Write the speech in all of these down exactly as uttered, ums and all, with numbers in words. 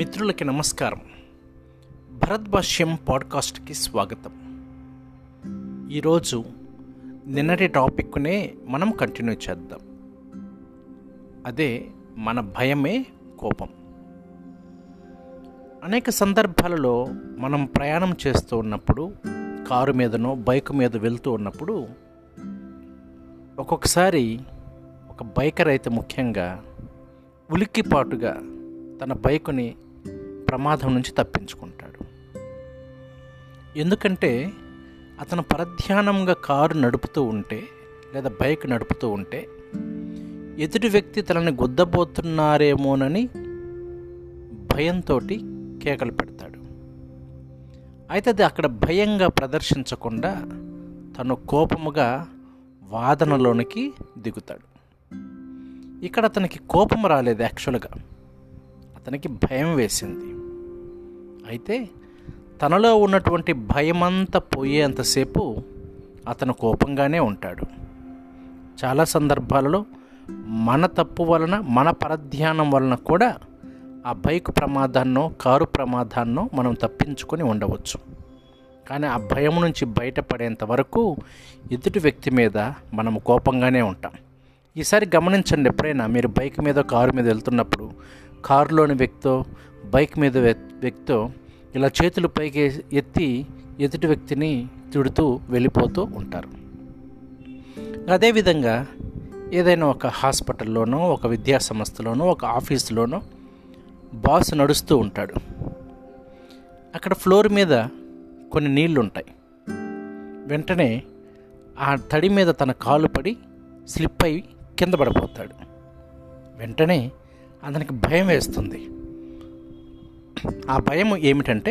మిత్రులకి నమస్కారం. భరద్భాష్యం పాడ్కాస్ట్కి స్వాగతం. ఈరోజు నిన్నటి టాపిక్నే మనం కంటిన్యూ చేద్దాం. అదే మన భయమే కోపం. అనేక సందర్భాలలో మనం ప్రయాణం చేస్తూ ఉన్నప్పుడు, కారు మీదనో బైక్ మీద వెళ్తూ ఉన్నప్పుడు, ఒక్కొక్కసారి ఒక బైకర్ అయితే ముఖ్యంగా ఉలిక్కిపాటుగా తన బైకుని ప్రమాదం నుంచి తప్పించుకుంటాడు. ఎందుకంటే అతను పరధ్యానంగా కారు నడుపుతూ ఉంటే లేదా బైక్ నడుపుతూ ఉంటే ఎదుటి వ్యక్తి తనని గుద్దబోతున్నారేమోనని భయంతో కేకలు పెడతాడు. అయితే అది అక్కడ భయంగా ప్రదర్శించకుండా తను కోపముగా వాదనలోనికి దిగుతాడు. ఇక్కడ అతనికి కోపం రాలేదు, యాక్చువల్గా అతనికి భయం వేసింది. అయితే తనలో ఉన్నటువంటి భయమంతా పోయేంతసేపు అతను కోపంగానే ఉంటాడు. చాలా సందర్భాలలో మన తప్పు వలన, మన పరధ్యానం వలన కూడా ఆ బైక్ ప్రమాదాన్నో కారు ప్రమాదాన్నో మనం తప్పించుకొని ఉండవచ్చు. కానీ ఆ భయం నుంచి బయటపడేంత వరకు ఎదుటి వ్యక్తి మీద మనం కోపంగానే ఉంటాం. ఈసారి గమనించండి, ఎప్పుడైనా మీరు బైక్ మీద కారు మీద వెళ్తున్నప్పుడు కారులోని వ్యక్తితో బైక్ మీద వ్యక్తితో ఇలా చేతులు పైకి ఎత్తి ఎదుటి వ్యక్తిని తిడుతూ వెళ్ళిపోతూ ఉంటారు. అదేవిధంగా ఏదైనా ఒక హాస్పిటల్లోనో, ఒక విద్యాసంస్థలోనో, ఒక ఆఫీసులోనో బాస్ నడుస్తూ ఉంటాడు. అక్కడ ఫ్లోర్ మీద కొన్ని నీళ్ళు ఉంటాయి. వెంటనే ఆ తడి మీద తన కాలు పడి స్లిప్ అయి కింద పడిపోతాడు. వెంటనే అతనికి భయం వేస్తుంది. ఆ భయం ఏమిటంటే,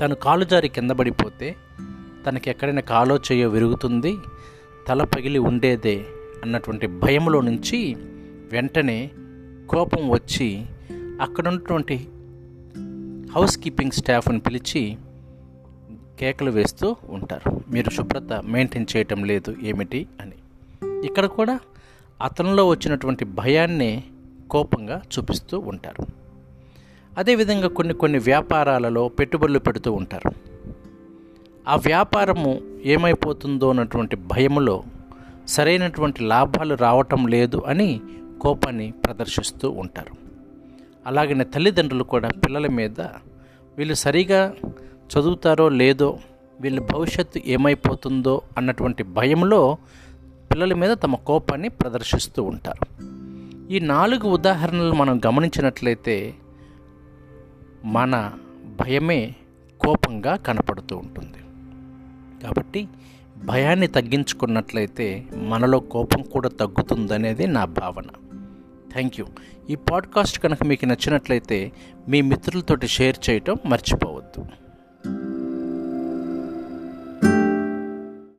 తను కాలు జారి కింద పడిపోతే తనకి ఎక్కడైనా కాలో చేయో విరుగుతుంది, తల పగిలి ఉండేదే అన్నటువంటి భయంలో నుంచి వెంటనే కోపం వచ్చి అక్కడ ఉన్నటువంటి హౌస్ కీపింగ్ స్టాఫ్ని పిలిచి కేకలు వేస్తూ ఉంటారు, మీరు శుభ్రత మెయింటైన్ చేయటం లేదు ఏమిటి అని. ఇక్కడ కూడా అతనిలో వచ్చినటువంటి భయాన్నే కోపంగా చూపిస్తూ ఉంటారు. అదేవిధంగా కొన్ని కొన్ని వ్యాపారాలలో పెట్టుబడులు పెడుతూ ఉంటారు. ఆ వ్యాపారము ఏమైపోతుందో అన్నటువంటి భయములో సరైనటువంటి లాభాలు రావటం లేదు అని కోపాన్ని ప్రదర్శిస్తూ ఉంటారు. అలాగనే తల్లిదండ్రులు కూడా పిల్లల మీద వీళ్ళు సరిగా చదువుతారో లేదో, వీళ్ళ భవిష్యత్తు ఏమైపోతుందో అన్నటువంటి భయంలో పిల్లల మీద తమ కోపాన్ని ప్రదర్శిస్తూ ఉంటారు. ఈ నాలుగు ఉదాహరణలు మనం గమనించినట్లయితే మన భయమే కోపంగా కనపడుతూ ఉంటుంది. కాబట్టి భయాన్ని తగ్గించుకున్నట్లయితే మనలో కోపం కూడా తగ్గుతుందనేది నా భావన. Thank you. ఈ పాడ్కాస్ట్ కనుక మీకు నచ్చినట్లయితే మీ మిత్రులతోటి షేర్ చేయటం మర్చిపోవద్దు.